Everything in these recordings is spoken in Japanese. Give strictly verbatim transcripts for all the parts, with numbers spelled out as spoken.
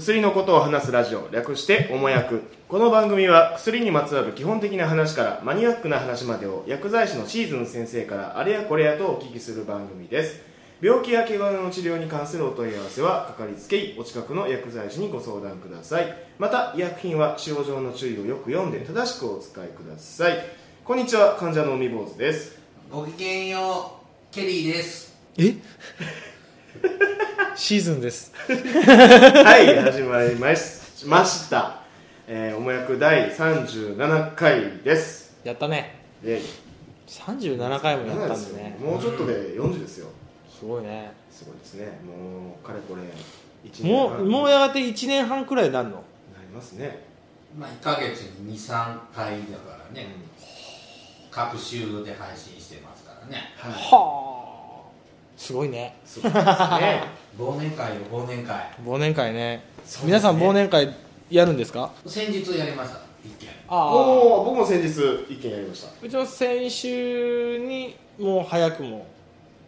薬のことを話すラジオ、略しておもやく。この番組は薬にまつわる基本的な話からマニアックな話までを薬剤師のシーズン先生からあれやこれやとお聞きする番組です。病気や怪我の治療に関するお問い合わせはかかりつけ医お近くの薬剤師にご相談ください。また医薬品は使用上の注意をよく読んで正しくお使いください。こんにちは、患者の海坊主です。ごきげんよう、ケリーです。えシーズンですはい、始まりました。えー、おもやくだいさんじゅうななかいです。やったね。さんじゅうななかいもやったんでね。もうちょっとでよんじゅうですよ。すごいね。すごいですね。もうかれこれいちねんはん、もう、もうやがていちねんはんくらいになるの。なりますね。まあいっかげつににさんかいだからね、うん、各週で配信してますからね。はい、はー、すごいね。すごいですね忘年会よ、忘年会。忘年会ね。そうですね。皆さん忘年会やるんですか？先日やりました、いっけん。あ、お、僕も先日いっけんやりました。うちは先週にもう早くも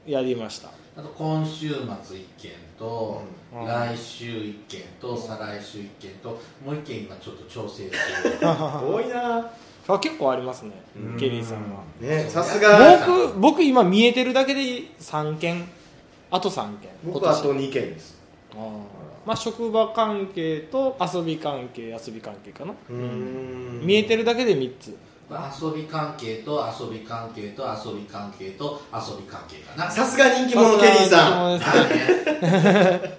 やりました。あと今週末いっけんと、うん、来週いっけんと、再来週いっけんと、もういっけん今ちょっと調整してる多いなあ。結構ありますね、ケリーさんはね。さすが。僕、僕今見えてるだけでさんけん、あとさんけん、僕あとにけんです。あ、まあ、職場関係と遊び関係、遊び関係かな。うーん、見えてるだけでみっつ。遊び関係と遊び関係と遊び関係と遊び関係かな。さすが人気者ケリーさん。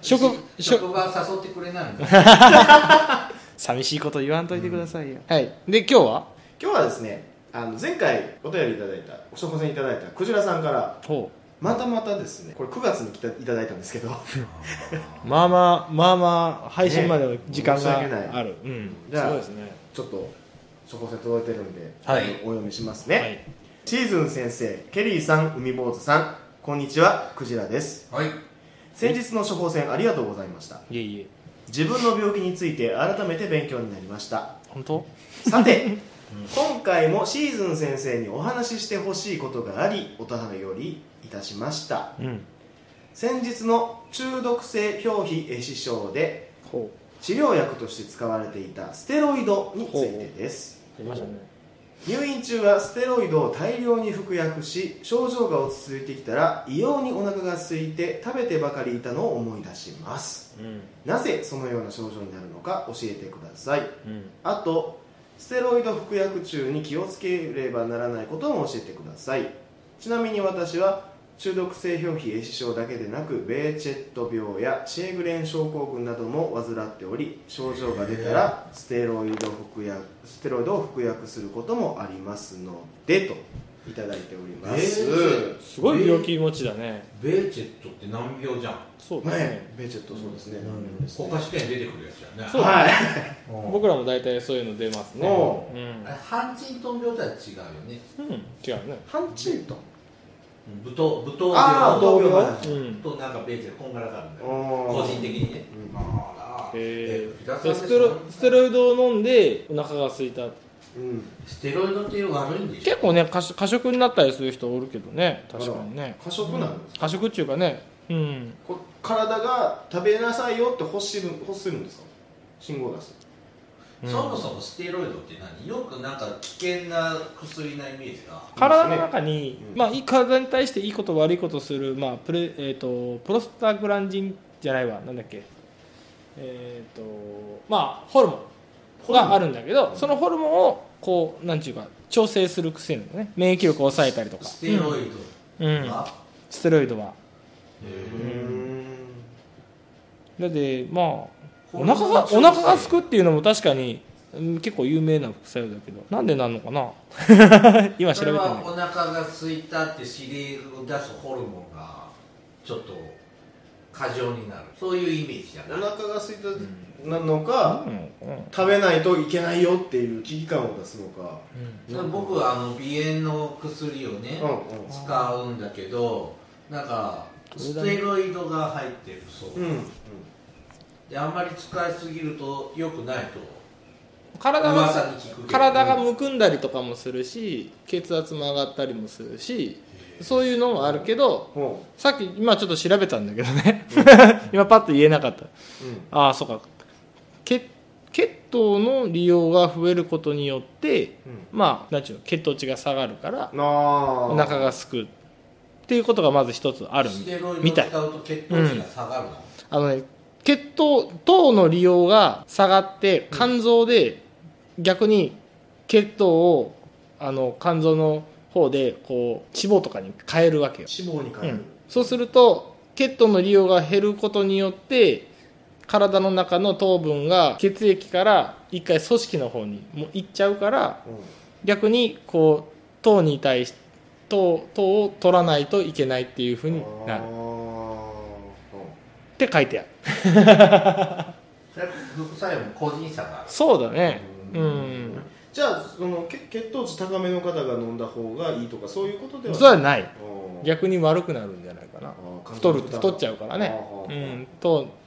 職場誘ってくれないんだ寂しいこと言わんといてくださいよ。うん、はい。で今日は今日はですね、あの前回お便りいただいた、お処方箋いただいたクジラさんからまたまたですね、これくがつに来たいただいたんですけどまあまあまあまあ配信までの時間がある、ね、うん、じゃあそうですね、ちょっと処方箋届いてるんで、はい、お読みしますね。はい、シーズン先生、ケリーさん、海坊主さん、こんにちは、クジラです。はい、先日の処方箋ありがとうございました。いえいえ。自分の病気について改めて勉強になりました。本当？さて、うん、今回もシーズン先生にお話ししてほしいことがありお便りいたしました。うん、先日の中毒性表皮壊死症でほう治療薬として使われていたステロイドについてです。出ましたね。入院中はステロイドを大量に服薬し、症状が落ち着いてきたら異様にお腹が空いて食べてばかりいたのを思い出します。うん、なぜそのような症状になるのか教えてください。うん、あとステロイド服薬中に気をつければならないことも教えてください。ちなみに私は中毒性表皮壊死症だけでなくベーチェット病やシェーグレン症候群なども患っており、症状が出たらステロイド服薬、ステロイドを服薬することもありますのでといただいております。えー、すごい病気持ちだね。ベーチェットって難病じゃん。そうですね。ね、ベーチェット、そうですね、難病ですね。国家試験に出てくるやつだよね。そうですね。はい、僕らも大体そういうの出ますね。うん、ハンチントン病とは違うよね。うん、違うね。ハンチントン武闘病となんかベーチェこんがらがるんだよ、個人的にね。うん、あえー、ステロステロイドを飲んでお腹が空いた。うん、ステロイドっていうのが悪いんでしょ。結構ね過食になったりする人おるけどね。確かにね。過食なんですか？過食っていうかね、うん、こ体が食べなさいよって欲するんですか？信号出す。うん、そもそもステロイドって何？よくなんか危険な薬なイメージが。体の中に、うん、まあ、体に対していいこと悪いことする、まあ プ, レ、えー、とプロスタグランジンじゃないわ、なんだっけ、えーとまあ、ホルモンがあるんだけど、そのホルモンをこうなんていうか調整する薬なんだね。免疫力を抑えたりとか。ステロイドは、うんうん、ステロイドはへだってまあお腹が、お腹がすくっていうのも確かに結構有名な副作用だけど、なんでなんのかな今調べてない。それはお腹が空いたって指令を出すホルモンがちょっと過剰になる、そういうイメージだな。お腹が空いたなのか、うんうん、食べないといけないよっていう危機感を出すのか。うん、僕はあの鼻炎の薬をね、うんうん、使うんだけど、なんかステロイドが入ってるそう、うんうん、であんまり使いすぎると良くないと体が、体がむくんだりとかもするし、血圧も上がったりもするし、そういうのもあるけど、さっき今ちょっと調べたんだけどね今パッと言えなかった。うん、ああそうか、血血糖の利用が増えることによって、うん、まあなんていうの血糖値が下がるからお腹がすくっていうことがまず一つあるみたい。ステロイドを使うと血糖値が下がるの、うん、あのね血糖糖の利用が下がって肝臓で逆に血糖をあの肝臓の方でこう脂肪とかに変えるわけよ。脂肪に変える、うん、そうすると血糖の利用が減ることによって体の中の糖分が血液から一回組織の方にも行っちゃうから、うん、逆にこう糖に対し 糖, 糖を取らないといけないっていう風になるって書いてある。それは副作用も個人差がある。そうだね。うん、うん、じゃあその 血, 血糖値高めの方が飲んだ方がいいとかそういうことではない。そうはない。逆に悪くなるんじゃないかな。太る太っちゃうからね。うんと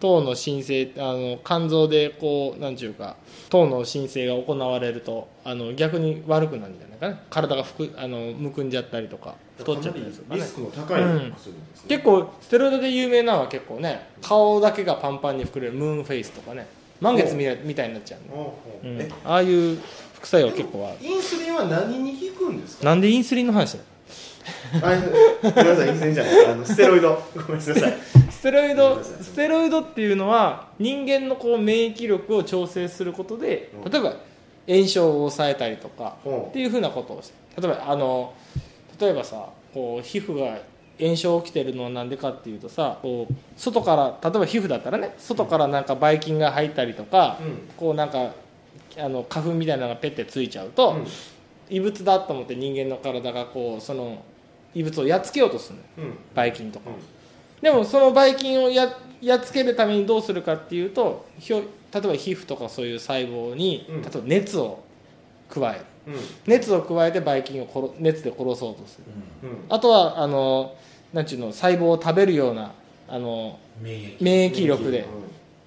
糖の申請あの肝臓でこう何ていうか糖の申請が行われるとあの逆に悪くなるんじゃないかね。体がふくあのむくんじゃったりとか太っちゃったりとか、ね、リスクの高いのがするんですね、うん、結構ステロイドで有名なのは結構ね顔だけがパンパンに膨れるムーンフェイスとかね満月みたいになっちゃうの、うん、ああいう副作用は結構ある。インスリンは何に効くんですか。なんでインスリンの話だあごめんなさい、インスリンじゃないあのステロイドごめんなさいステロイドステロイドっていうのは人間のこう免疫力を調整することで例えば炎症を抑えたりとかっていうふうなことをして例えばあの例えばさこう皮膚が炎症起きてるのはなんでかっていうとさこう外から例えば皮膚だったらね外からなんかばい菌が入ったりとか、うん、こうなんかあの花粉みたいなのがペッてついちゃうと、うん、異物だと思って人間の体がこうその異物をやっつけようとするのよ、うん、ばい菌とか、うん、でもそのばい菌を や, やっつけるためにどうするかっていうとひょ例えば皮膚とかそういう細胞に、うん、例えば熱を加える、うん、熱を加えてばい菌を殺熱で殺そうとする、うんうん、あとはあのなんちゅうの細胞を食べるようなあの 免, 疫免疫力で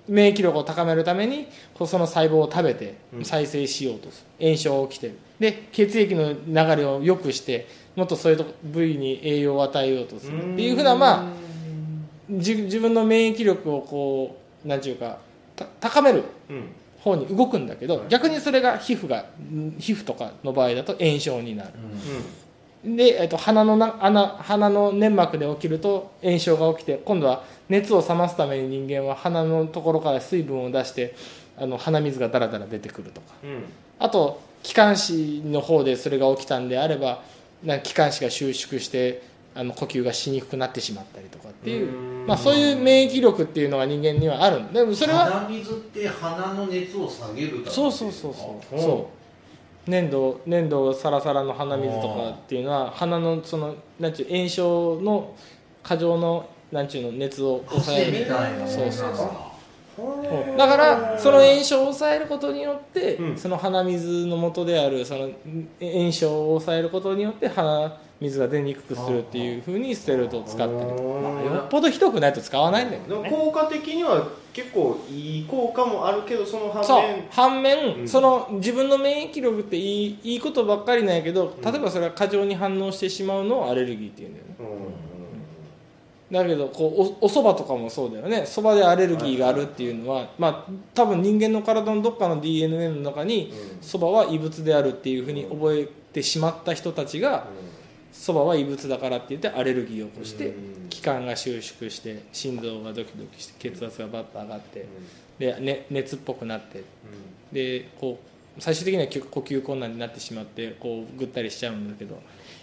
免疫力を高めるためにその細胞を食べて再生しようとする、うん、炎症が起きてるで血液の流れを良くしてもっとそういう部位に栄養を与えようとするっていうふうな、まあ、自, 自分の免疫力をこうなんていうか高める方に動くんだけど、うん、逆にそれが皮膚が皮膚とかの場合だと炎症になる、うん、で、えっと、鼻のな穴鼻の粘膜で起きると炎症が起きて今度は熱を冷ますために人間は鼻のところから水分を出してあの鼻水がダラダラ出てくるとか、うん、あと気管支の方でそれが起きたんであればなんか気管支が収縮してあの呼吸がしにくくなってしまったりとかっていう、まあ、そういう免疫力っていうのが人間にはあるんでもそれは鼻水って鼻の熱を下げるからそうそうそうそう、うん、そう粘土粘土サラサラの鼻水とかっていうのは鼻のそのなんていう炎症の過剰のなんていうの熱を抑えるみたいなそうそうそうだからその炎症を抑えることによって、うん、その鼻水の元であるその炎症を抑えることによって鼻水が出にくくするっていう風にステロイドを使ったりとか、まあ、よっぽどひどくないと使わないんだけどね。効果的には結構いい効果もあるけどその反面そう反面、うん、その自分の免疫力っていい、いいことばっかりなんやけど例えばそれが過剰に反応してしまうのをアレルギーっていうんだよね、うんだけどこう お, お蕎麦とかもそうだよね。蕎麦でアレルギーがあるっていうのは、まあ、多分人間の体のどっかの ディーエヌエー の中に蕎麦は異物であるっていうふうに覚えてしまった人たちが蕎麦は異物だからって言ってアレルギーを起こして気管が収縮して心臓がドキドキして血圧がバッと上がってで、ね、熱っぽくなってでこう最終的には呼吸困難になってしまってこうぐったりしちゃうんだけど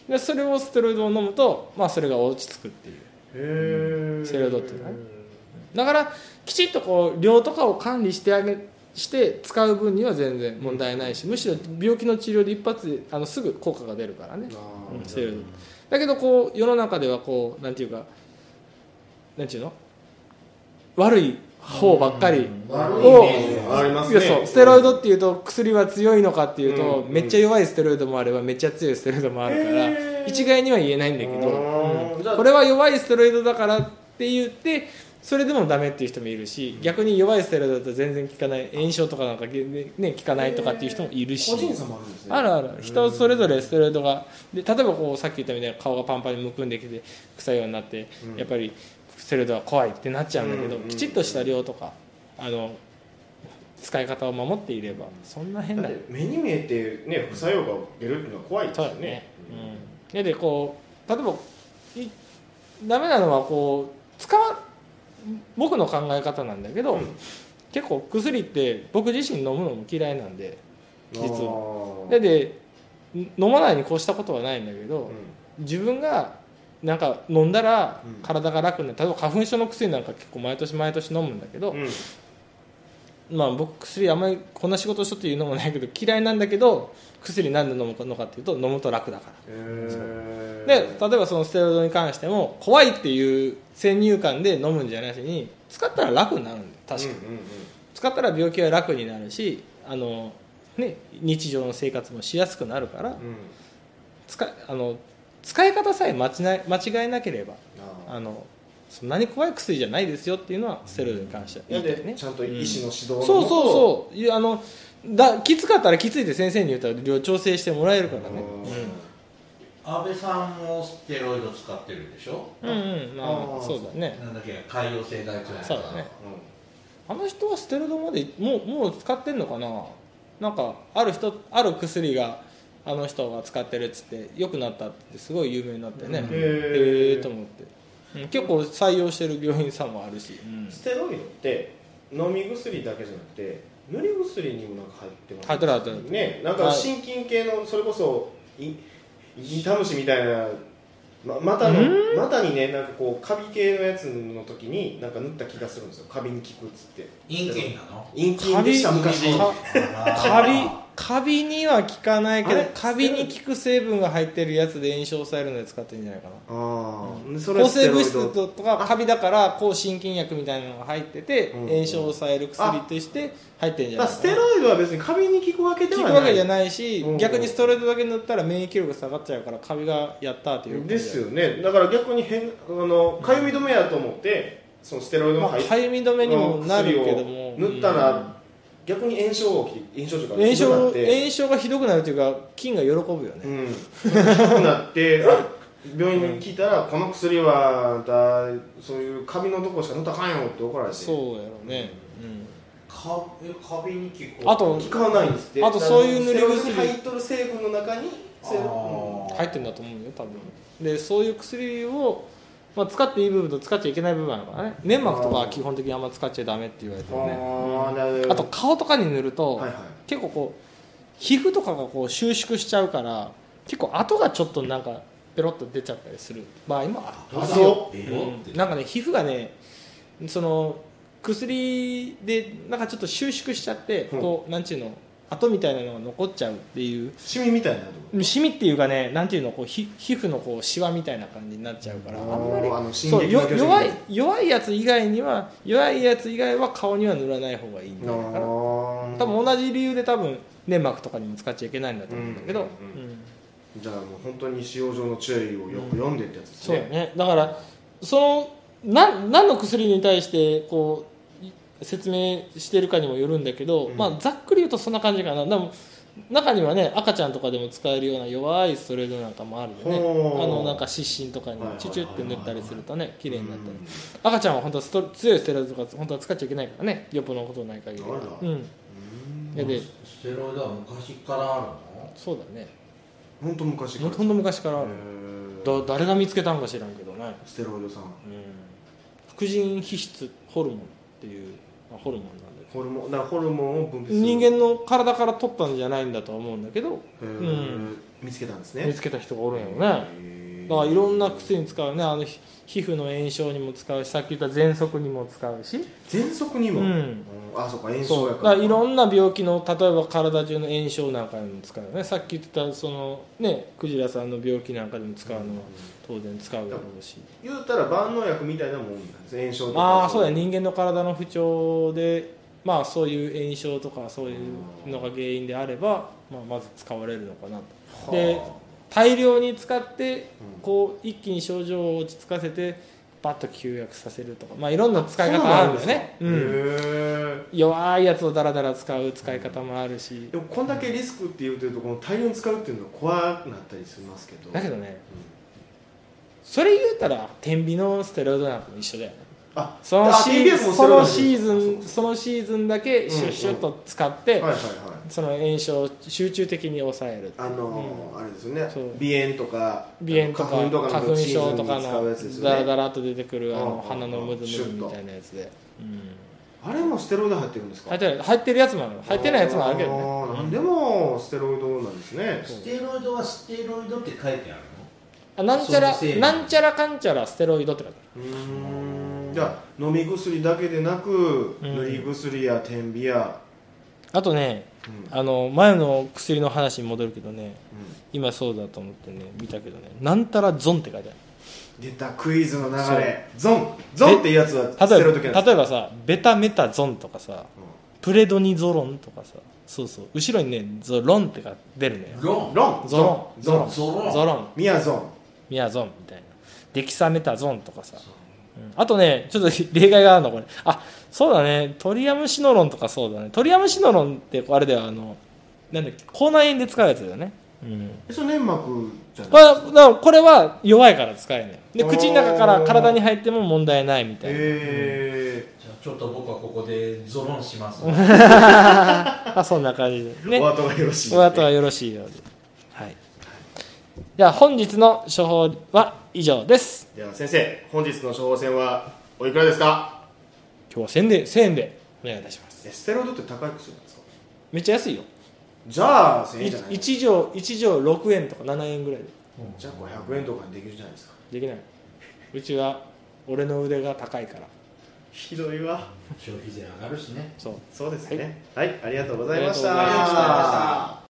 でそれをステロイドを飲むと、まあ、それが落ち着くっていうへステロイドっていうね。だからきちっとこう量とかを管理してあげして使う分には全然問題ないし、うん、むしろ病気の治療で一発であのすぐ効果が出るからね。ステロイド。だけどこう世の中ではこうなんていうかなんていうの悪い方ばっかりを、うん、ありますね。そうステロイドっていうと薬は強いのかっていうと、うん、めっちゃ弱いステロイドもあればめっちゃ強いステロイドもあるから一概には言えないんだけど、うん、これは弱いステロイドだからって言ってそれでもダメっていう人もいるし、うん、逆に弱いステロイドだと全然効かない炎症とかなんか、ね、効かないとかっていう人もいるし個人差もあるんですね。あるある人それぞれステロイドがで例えばこうさっき言ったみたいに顔がパンパンにむくんできて副作用になって、うん、やっぱりステロイドは怖いってなっちゃうんだけど、うんうんうん、きちっとした量とかあの使い方を守っていればそんな変な目に見えて、ね、副作用が出るっていうのは怖いですよね。例えばダメなのはこう使わ僕の考え方なんだけど、うん、結構薬って僕自身飲むのも嫌いなんで実はで、で飲まないに越したことはないんだけど、うん、自分がなんか飲んだら体が楽になる、例えば花粉症の薬なんか結構毎年毎年飲むんだけど、うん、まあ僕薬あんまりこんな仕事しとって言うのもないけど嫌いなんだけど薬なんで飲むのかっていうと飲むと楽だから。へー。で例えばそのステロイドに関しても怖いっていう先入観で飲むんじゃなしに使ったら楽になるんだよ確かに、うんうんうん、使ったら病気は楽になるしあの、ね、日常の生活もしやすくなるから、うん、使あの使い方さえ間違えなければああのそんなに怖い薬じゃないですよっていうのはステロイドに関しては言ってるね、うん、ちゃんと医師の指導のもと、うん、そうそうそうあのだきつかったらきついって先生に言ったら量調整してもらえるからね。安倍さんもステロイド使ってるでしょ。うんうん、まあ、あそうだね。なんだっけ潰瘍性大腸炎。そうだね、うん。あの人はステロイドまでもうもう使ってんのかな。なんかある人ある薬があの人が使ってるっつって良くなったってすごい有名になってね。うん、へえと思って、うん。結構採用してる病院さんもあるし。うん、ステロイドって飲み薬だけじゃなくて。塗り薬にもなんか入ってます。入ってる入ってる。ね、なんか心筋系のそれこそイタムシみたいな ま, 股の股にねなんかこうカビ系のやつの時になんか塗った気がするんですよ。カビに効くっつって。陰菌なの？陰菌でした昔。カビカビには効かないけどカビに効く成分が入ってるやつで炎症抑えるので使ってるんじゃないかな。あうん、それ抗生物質とかカビだから抗真菌薬みたいなのが入ってて炎症を抑える薬として入ってるんじゃないかな。ステロイドは別にカビに効くわけではない。効くわけじゃないし、うんうん、逆にステロイドだけ塗ったら免疫力が下がっちゃうからカビがやったっていう。ですよね。だから逆に変あの痒み止めやと思ってそのステロイドも入って、まあ、痒み止めにもなるけども塗ったら、うん逆に炎症が炎症とか炎症炎症がひどくなるというか菌が喜ぶよね。うん。ひどくなって病院に聞いたら、うん、この薬はだそういうカビのとこしか塗ったらあかんよって怒られて。そうやろうね。うん。うん、カビに効く。あと効かないんですって。あとそういう塗り薬入っとる成分の中に入ってるんだと思うよ多分。でそういう薬をまあ、使っていい部分と使っちゃいけない部分あるからね。粘膜とかは基本的にあんま使っちゃダメって言われてるね。 あ,、うん、あと顔とかに塗ると、はいはい、結構こう皮膚とかがこう収縮しちゃうから結構跡がちょっとなんかペロッと出ちゃったりする場合もある。そう、うん、なんかね皮膚がねその薬でなんかちょっと収縮しちゃって、うん、こうなんちゅうの跡みたいなのが残っちゃうっていうシミみたいなとこシミっていうかねなんていうのこう皮膚のこうシワみたいな感じになっちゃうからあんまりあのそう弱い弱いやつ以外には弱いやつ以外は顔には塗らない方がいいんだから多分同じ理由で多分粘膜とかにも使っちゃいけないんだと思うんだけど、うんうんうん、じゃあもう本当に使用上の注意をよく読んでってやつですね、うん、そうね。だからその何の薬に対してこう説明してるかにもよるんだけど、うんまあ、ざっくり言うとそんな感じかな。でも中にはね赤ちゃんとかでも使えるような弱いストレートなんかもあるよね。あのなんか湿疹とかにチュチュって塗ったりするとね綺麗になったり、うん、赤ちゃんは本当スト強いステロイドとか本当は使っちゃいけないからねよっぽどのことない限りは、うんうん、でステロイドは昔からあるの？そうだね本当昔から本当昔からある。だ誰が見つけたんか知らんけどねステロイドさん、うん、副腎皮質ホルモンっていうホルモンなんでホルモンだホルモンを分泌する人間の体から取ったんじゃないんだとは思うんだけど、うん、見つけたんですね。見つけた人がおるんやろね。だからいろんな薬に使うねあの皮膚の炎症にも使うしさっき言った喘息にも使うし喘息にも、うん、あそうか炎症やから、だからいろんな病気の例えば体中の炎症なんかにも使うよね。さっき言ったそのねクジラさんの病気なんかにも使うのは当然使うだろうし言うたら万能薬みたいなもんなんです炎症とか。ああそうだ人間の体の不調でまあそういう炎症とかそういうのが原因であれば、まあ、まず使われるのかなと。で大量に使ってこう一気に症状を落ち着かせてパッと休薬させるとか、まあ、いろんな使い方があるんですね。うんへ弱いやつをダラダラ使う使い方もあるし、うん、でもこんだけリスクって言うてるとこの大量に使うっていうのは怖くなったりしますけどだけどね、うんそれ言うたら天秤のステロイドなんかも一緒だよね。そのシーズンだけシュッシュッと使ってその炎症を集中的に抑える、あのあれですね、鼻炎とか鼻炎とか花粉症とかのダラダラと出てくるあの鼻のムズムズみたいなやつで、あれもステロイド入ってるんですか？入ってる、入ってるやつもある、入ってないやつもあるけどね。なんでもステロイドなんですね。ステロイドはステロイドって書いてあるの？あ、なんちゃらなんちゃらかんちゃらステロイドって書いてある。うーん、じゃあ飲み薬だけでなく塗り薬や点鼻や、あとね、うん、あの前の薬の話に戻るけどね、うん、今そうだと思ってね見たけどね、なんたらゾンって書いてある。出た、クイズの流れ。ゾンゾンっていうやつは捨てる時なんです。例えばさ、ベタメタゾンとかさ、うん、プレドニゾロンとかさ、そうそう、後ろにねゾロンってが出るね。ロンロンゾロンゾロンゾロンゾロンミアゾンミアゾンみたいな、デキサメタゾンとかさ、うん、あとねちょっと例外があるのこれ。あ、そうだね、トリアムシノロンとか。そうだね、トリアムシノロンってあれだよ、あのなんだっけ、口内炎で使うやつだよね。うん、それ粘膜じゃないですか。まあ、これは弱いから使えない。で口の中から体に入っても問題ないみたいな。へ、うん、じゃあちょっと僕はここでゾロンしますのであ、そんな感じで、ね、お後がよろしい、ね、お後がよろしいようで、はい、では本日の処方は以上です。では先生、本日の処方箋はおいくらですか？今日はせんえんで、せんえんでお願いいたします。ステロイドって高い薬なんですか？めっちゃ安いよ。じゃあいち錠、いち錠ろくえんとかななえんぐらいで、うん、じゃあごひゃくえんとかにできるじゃないですか。できない、うちは俺の腕が高いからひどいわ。消費税上がるしね。そうそうですね。はい、はい、ありがとうございました。